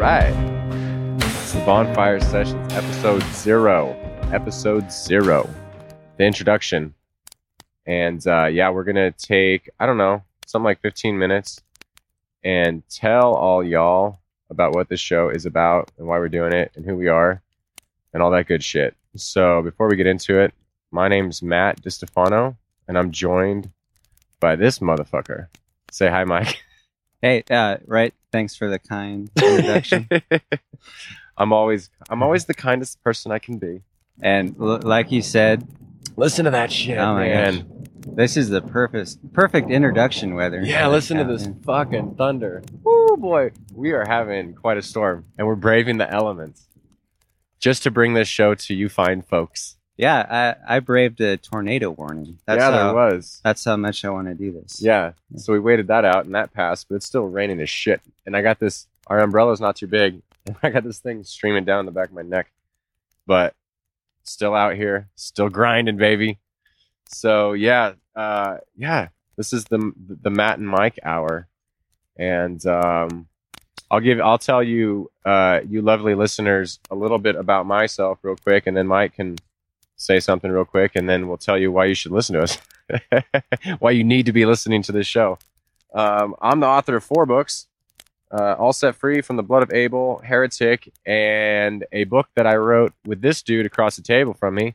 right. It's the Bonfire Sessions, episode zero. The introduction. And we're going to take, I don't know, something like 15 minutes and tell all y'all about what this show is about and why we're doing it and who we are and all that good shit. So before we get into it, my name's Matt DiStefano, and I'm joined by this motherfucker. Say hi, Mike. Hey, right. Thanks for the kind introduction. I'm always the kindest person I can be. And like you said, listen to that shit, oh my man. Gosh. This is the perfect introduction weather. Yeah, listen to this fucking thunder. Woo, boy. We are having quite a storm, and we're braving the elements just to bring this show to you fine folks. Yeah, I braved a tornado warning. That's how much I want to do this. Yeah, so we waited that out, and that passed, but it's still raining as shit. And I got this, our umbrella's not too big, and I got this thing streaming down the back of my neck. But still out here, still grinding, baby. So this is the Matt and Mike hour, and I'll tell you you lovely listeners a little bit about myself real quick, and then Mike can say something real quick, and then we'll tell you why you should listen to us, why you need to be listening to this show. I'm the author of 4 books, All Set Free, From the Blood of Abel, Heretic, and a book that I wrote with this dude across the table from me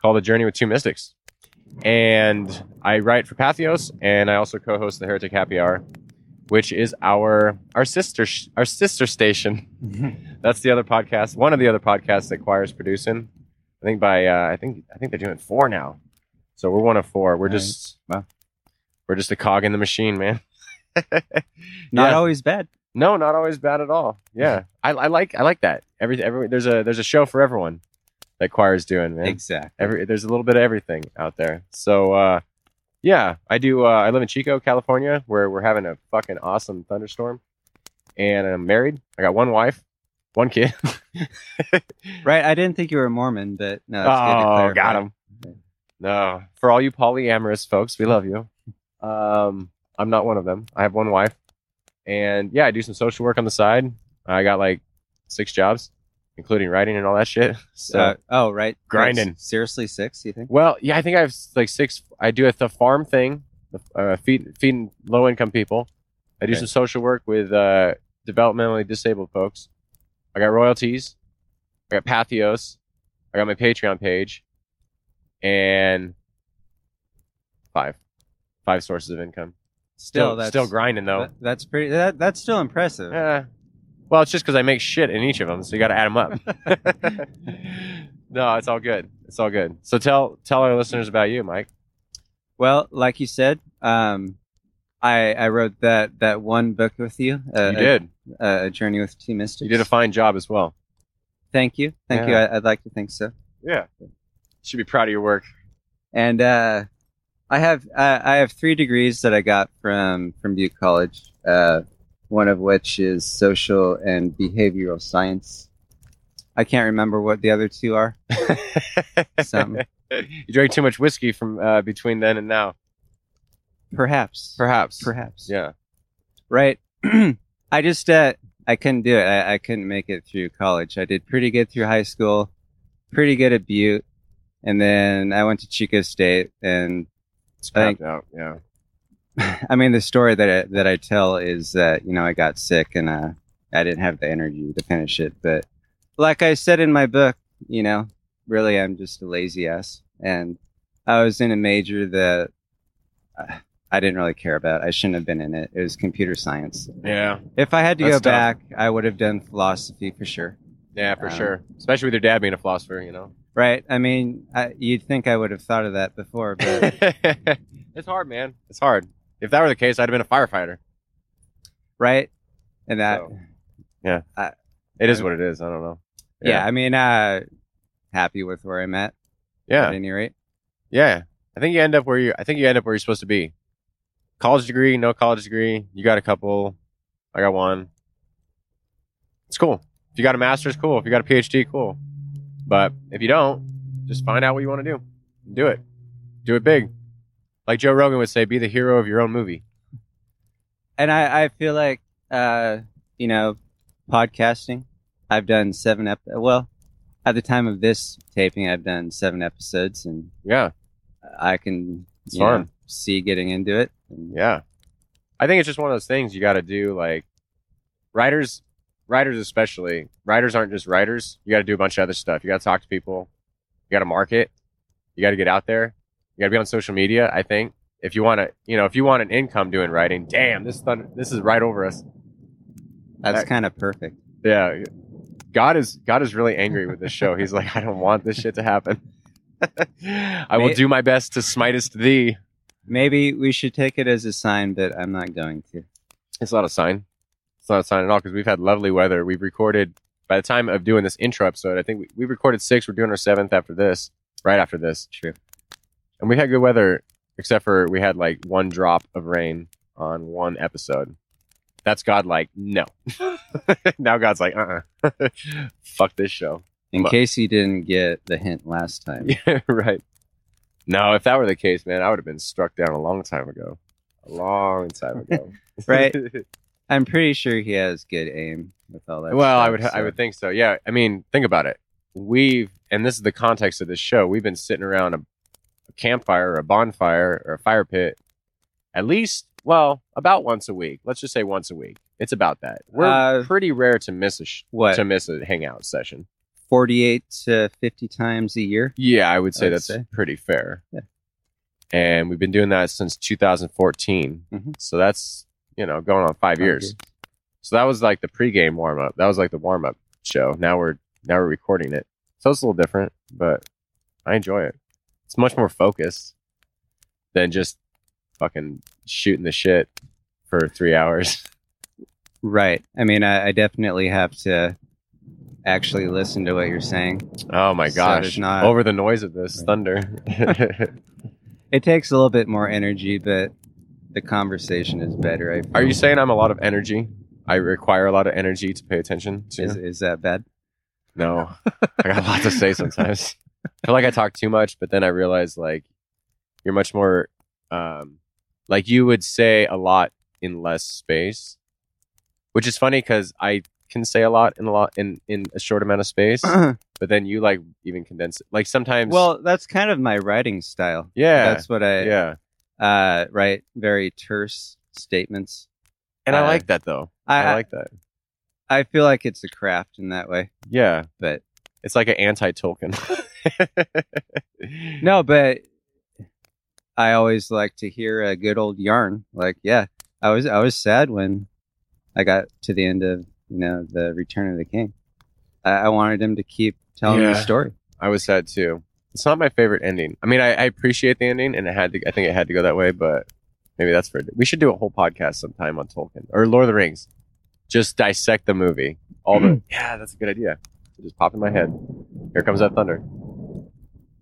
called The Journey with Two Mystics. And I write for Patheos, and I also co-host the Heretic Happy Hour, which is our sister station. That's the other podcast, one of the other podcasts that Choir's producing. I think by I think they're doing 4 now, so we're one of 4. We're just a cog in the machine, man. Always bad. No, not always bad at all. Yeah, I like that. Every there's a show for everyone. That Choir's doing, man. Exactly. There's a little bit of everything out there. So, I do. I live in Chico, California, where we're having a fucking awesome thunderstorm. And I'm married. I got 1 wife, 1 kid. Right. I didn't think you were a Mormon, but no. It's good to clarify. Got him. Okay. No. For all you polyamorous folks, we love you. I'm not one of them. I have 1 wife. And yeah, I do some social work on the side. I got like 6 jobs. Including writing and all that shit. So, right. Grinding. Like, seriously, 6, you think? Well, yeah, I think I have like 6. I do the farm thing, feeding low-income people. I do some social work with developmentally disabled folks. I got royalties. I got Patheos. I got my Patreon page. And 5 sources of income. Still grinding, though. That's pretty. That's still impressive. Yeah. Well, it's just because I make shit in each of them, so you got to add them up. No, it's all good. It's all good. So tell our listeners about you, Mike. Well, like you said, I wrote that 1 book with you. You did. A Journey with Two Mystics. You did a fine job as well. Thank you. Thank you. I'd like to think so. Yeah. You should be proud of your work. And I have 3 degrees that I got from Butte College. One of which is social and behavioral science. I can't remember what the other 2 are. You drank too much whiskey from between then and now. Perhaps. Yeah. Right. I just, I couldn't do it. I couldn't make it through college. I did pretty good through high school, pretty good at Butte. And then I went to Chico State and... It's crapped out, yeah. I mean, the story that I tell is that, you know, I got sick and I didn't have the energy to finish it. But like I said in my book, you know, really, I'm just a lazy ass. And I was in a major that I didn't really care about. I shouldn't have been in it. It was computer science. Yeah. If I had to go back, I would have done philosophy for sure. Yeah, for sure. Especially with your dad being a philosopher, you know. Right. I mean, you'd think I would have thought of that before, but it's hard, man. It's hard. If that were the case, I'd have been a firefighter. Right. And that. So, yeah. It is what it is. I don't know. Yeah. I mean, happy with where I'm at. Yeah. At any rate. Yeah. I think you end up where you're supposed to be. College degree, no college degree. You got a couple. I got 1. It's cool. If you got a master's, cool. If you got a PhD, cool. But if you don't, just find out what you want to do. Do it. Do it big. Like Joe Rogan would say, be the hero of your own movie. And I feel like, you know, podcasting. I've done well, at the time of this taping, I've done 7 episodes, and yeah, I can see getting into it. And yeah, I think it's just one of those things you got to do. Like writers especially, writers aren't just writers. You got to do a bunch of other stuff. You got to talk to people. You got to market. You got to get out there. You got to be on social media. I think if you want to, if you want an income doing writing, damn, this is right over us. That's kind of perfect. Yeah. God is really angry with this show. He's like, I don't want this shit to happen. I will do my best to smitest thee. Maybe we should take it as a sign, but I'm not going to. It's not a sign. It's not a sign at all, because we've had lovely weather. We've recorded, by the time of doing this intro episode, I think we recorded 6. We're doing our 7th after this, right after this. True. And we had good weather, except for we had like 1 drop of rain on 1 episode. That's God like, no. Now God's like, uh-uh. Fuck this show. In case you didn't get the hint last time. Yeah, right. No, if that were the case, man, I would have been struck down a long time ago. Right. I'm pretty sure he has good aim with all that. Well, stuff, I would think so. Yeah. I mean, think about it. And this is the context of this show. We've been sitting around a campfire or a bonfire or a fire pit at least, about once a week. Let's just say once a week. It's about that. We're pretty rare to miss a hangout session. 48 to 50 times a year. Yeah, I would say that's pretty fair. Yeah. And we've been doing that since 2014. Mm-hmm. So that's, going on 5 years. So that was like the pregame warm up. That was like the warm up show. Now we're recording it. So it's a little different, but I enjoy it. It's much more focused than just fucking shooting the shit for 3 hours. Right. I mean, I definitely have to actually listen to what you're saying. Oh my gosh. So over the noise of this thunder. It takes a little bit more energy, but the conversation is better. Are you saying I'm a lot of energy? I require a lot of energy to pay attention to? Is that bad? No. I got a lot to say sometimes. I feel like I talk too much, but then I realize like you're much more like you would say a lot in less space, which is funny because I can say a lot in a short amount of space, but then you like even condense it. Like sometimes, well, that's kind of my writing style. Yeah, that's what I write very terse statements, and I like that though. I like that. I feel like it's a craft in that way. Yeah, but it's like an anti-Tolkien. No, but I always like to hear a good old yarn. Like, yeah, I was sad when I got to the end of the Return of the King. I wanted him to keep telling the story. I was sad too. It's not my favorite ending. I mean, I appreciate the ending, and I think it had to go that way. But maybe that's we should do a whole podcast sometime on Tolkien or Lord of the Rings. Just dissect the movie. Yeah, that's a good idea. It just popped in my head. Here comes that thunder.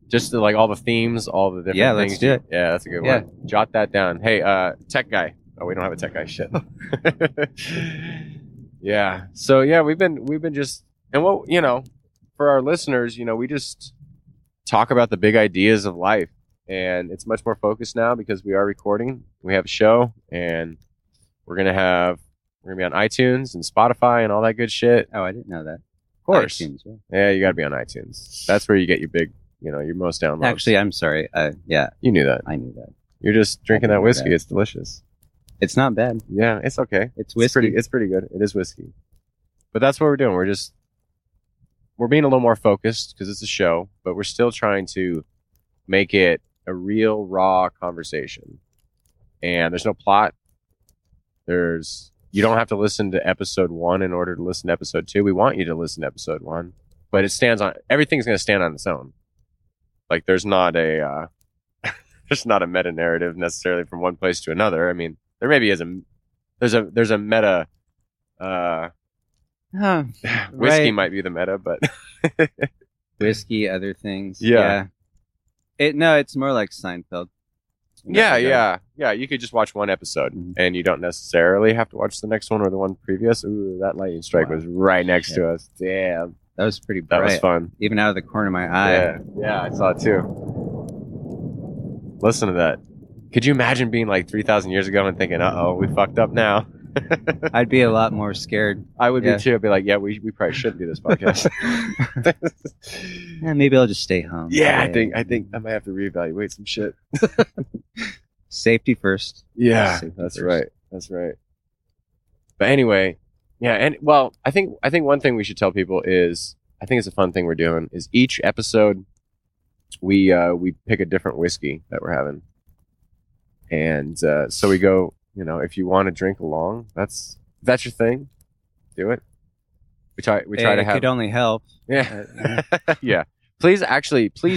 Just like all the themes, all the different things. Let's do it. Yeah, that's a good one. Jot that down. Hey, tech guy. Oh, we don't have a tech guy. Shit. Yeah. So yeah, we've been just, and what for our listeners, we just talk about the big ideas of life, and it's much more focused now because we are recording. We have a show, and we're gonna be on iTunes and Spotify and all that good shit. Oh, I didn't know that. Of course. iTunes, yeah, you gotta be on iTunes. That's where you get your big, your most downloads. Actually, I'm sorry. Yeah, you knew that. I knew that. You're just drinking that whiskey. That. It's delicious. It's not bad. Yeah, it's okay. It's whiskey. It's pretty good. It is whiskey. But that's what we're doing. We're being a little more focused because it's a show, but we're still trying to make it a real, raw conversation. And there's no plot. You don't have to listen to episode 1 in order to listen to episode 2. We want you to listen to episode 1, but everything's going to stand on its own. Like there's not a meta narrative necessarily from one place to another. I mean, there maybe is there's a meta whiskey right. Might be the meta, but whiskey, other things. Yeah. It's more like Seinfeld. Yeah. You could just watch one episode and you don't necessarily have to watch the next one or the one previous. Ooh, that lightning strike was right next to us. Damn. That was pretty bright. That was fun. Even out of the corner of my eye. Yeah, I saw it too. Listen to that. Could you imagine being like 3,000 years ago and thinking, uh-oh, we fucked up now? I'd be a lot more scared. I would be too. I'd be like, yeah, we probably shouldn't do this podcast. Yeah, maybe I'll just stay home. Yeah, I think I might have to reevaluate some shit. Safety first. Yeah, Safety first. That's right. But anyway, yeah, and well, I think one thing we should tell people is, I think it's a fun thing we're doing, is each episode we pick a different whiskey that we're having. And so we go, you know, if you want to drink along, that's your thing. Do it. We try to have. It could only help. Yeah. Yeah. Please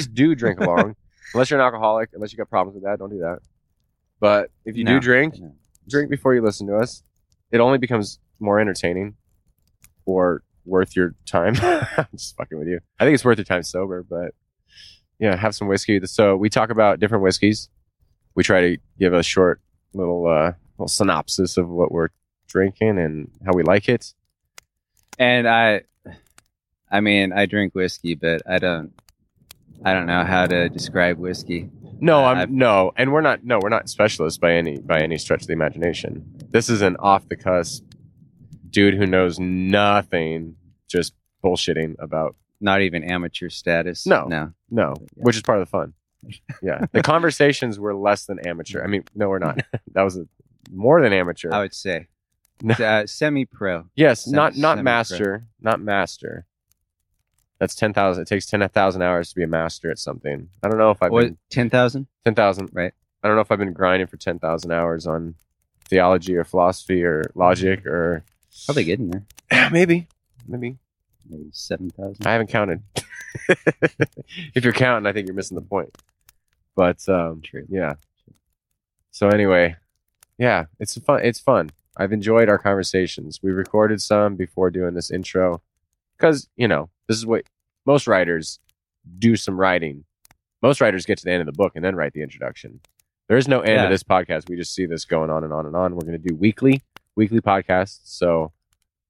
do drink along. Unless you're an alcoholic, unless you got problems with that, don't do that. But if you do drink before you listen to us. It only becomes more entertaining or worth your time. I'm just fucking with you. I think it's worth your time sober, but yeah, have some whiskey. So we talk about different whiskeys. We try to give a short little synopsis of what we're drinking and how we like it. And I mean, I drink whiskey, but I don't know how to describe whiskey. No, we're not specialists by any stretch of the imagination. This is an off the cusp dude who knows nothing, just bullshitting about. Not even amateur status. No, yeah. Which is part of the fun. Yeah, the conversations were less than amateur. I mean, no, we're not. That was more than amateur. I would say semi-pro. Yes, not master, not master. That's 10,000. It takes 10,000 hours to be a master at something. I don't know if I've been 10,000. 10,000, right? I don't know if I've been grinding for 10,000 hours on theology or philosophy or logic or probably getting there. Maybe 7,000. I haven't counted. If you're counting, I think you're missing the point. But true. Yeah. So anyway, yeah, it's fun. I've enjoyed our conversations. We recorded some before doing this intro because, you know, this is what most writers do. Some writing. Most writers get to the end of the book and then write the introduction. There is no end to this podcast. We just see this going on and on and on. We're going to do weekly podcasts. So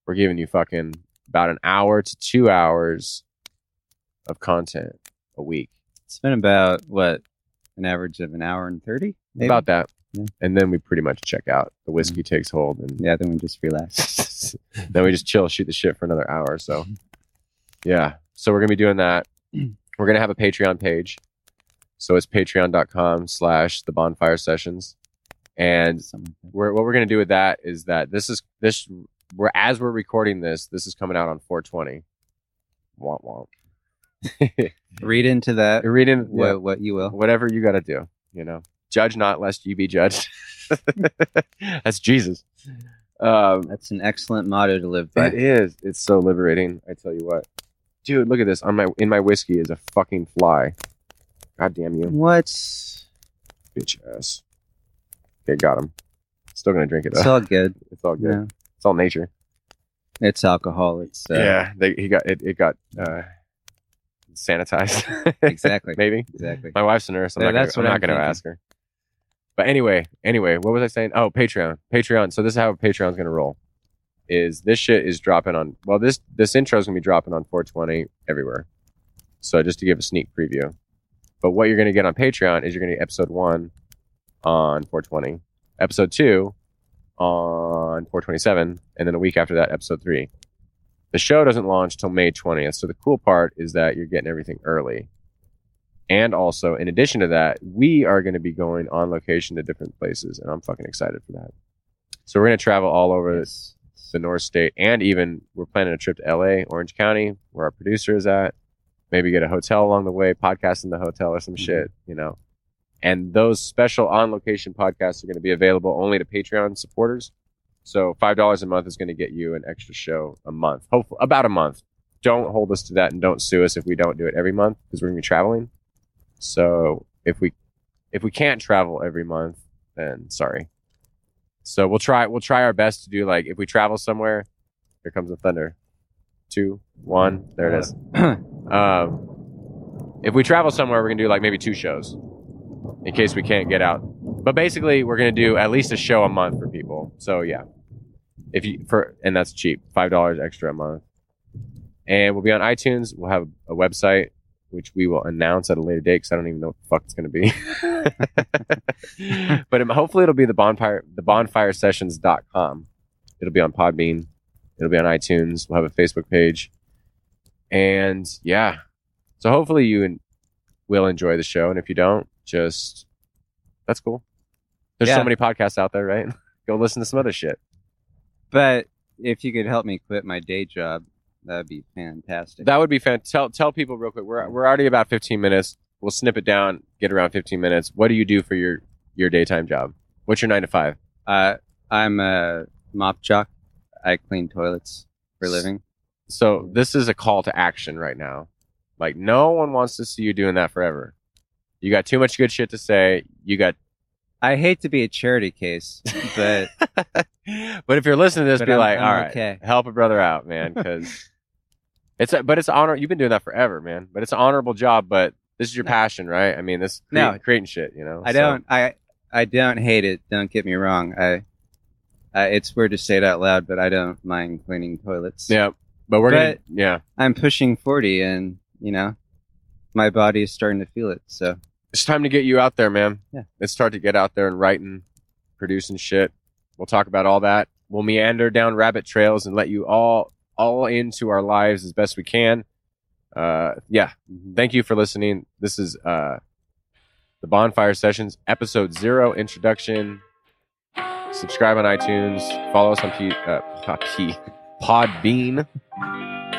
we're giving you fucking about an hour to 2 hours of content a week. It's been about, an average of an hour and 30? Maybe? About that. Yeah. And then we pretty much check out. The whiskey takes hold. And yeah, then we just relax. Then we just chill, shoot the shit for another hour or so. Yeah. So we're going to be doing that. We're going to have a Patreon page. So it's patreon.com/thebonfiresessions. And what we're going to do with that is that this is as we're recording this is coming out on 420. Womp womp. Read into that. Read in what you will. Whatever you got to do, you know. Judge not lest you be judged. That's Jesus. That's an excellent motto to live by. It is. It's so liberating. I tell you what. Dude, look at this. In my whiskey is a fucking fly. God damn you. What? Bitch ass. Okay, got him. Still gonna drink it though. It's all good. It's all good. Yeah. It's all nature. It's alcohol. It's it got sanitized. Exactly. Maybe. Exactly. My wife's a nurse. I'm not gonna ask her. But anyway, what was I saying? Oh, Patreon. So this is how Patreon's gonna roll. Is this shit is dropping on this intro's gonna be dropping on 420 everywhere. So just to give a sneak preview. But what you're going to get on Patreon is you're going to get episode 1 on 420, episode 2 on 427, and then a week after that, episode 3. The show doesn't launch till May 20th, so the cool part is that you're getting everything early. And also, in addition to that, we are going to be going on location to different places, and I'm fucking excited for that. So we're going to travel all over the North State, and even we're planning a trip to LA, Orange County, where our producer is at. Maybe get a hotel along the way, podcast in the hotel or some shit, you know. And those special on-location podcasts are going to be available only to Patreon supporters. So $5 a month is going to get you an extra show a month. Hopefully, about a month. Don't hold us to that and don't sue us if we don't do it every month because we're going to be traveling. So if we can't travel every month, then sorry. So we'll try our best to do, like, if we travel somewhere, here comes the thunder. 2, 1, there it is. If we travel somewhere, we're gonna do like maybe 2 shows in case we can't get out. But basically, we're gonna do at least a show a month for people. So yeah, and that's cheap, $5 extra a month. And we'll be on iTunes. We'll have a website which we will announce at a later date because I don't even know what the fuck it's gonna be. But hopefully, it'll be the bonfiresessions.com. It'll be on Podbean. It'll be on iTunes. We'll have a Facebook page. And yeah, so hopefully you will enjoy the show. And if you don't, just, that's cool. There's so many podcasts out there, right? Go listen to some other shit. But if you could help me quit my day job, that would be fantastic. That would be fantastic. Tell people real quick. We're already about 15 minutes. We'll snip it down, get around 15 minutes. What do you do for your daytime job? What's your 9 to 5? I'm a mop jock. I clean toilets for a living. So this is a call to action right now. Like, no one wants to see you doing that forever. You got too much good shit to say. I hate to be a charity case, but... but if you're listening to this, be like, all right, okay. Help a brother out, man. Because it's honor. You've been doing that forever, man. But it's an honorable job. But this is your passion, right? I mean, this creating shit, you know. I don't hate it. Don't get me wrong. It's weird to say it out loud, but I don't mind cleaning toilets. Yeah, but I'm pushing 40, and you know, my body is starting to feel it. So it's time to get you out there, man. Yeah, it's time to get out there and writing, producing shit. We'll talk about all that. We'll meander down rabbit trails and let you all into our lives as best we can. Thank you for listening. This is The Bonfire Sessions, Episode 0, Introduction. Subscribe on iTunes. Follow us on Podbean.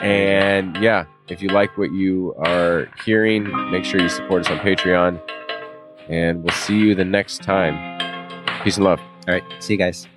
And yeah, if you like what you are hearing, make sure you support us on Patreon. And we'll see you the next time. Peace and love. All right. See you guys.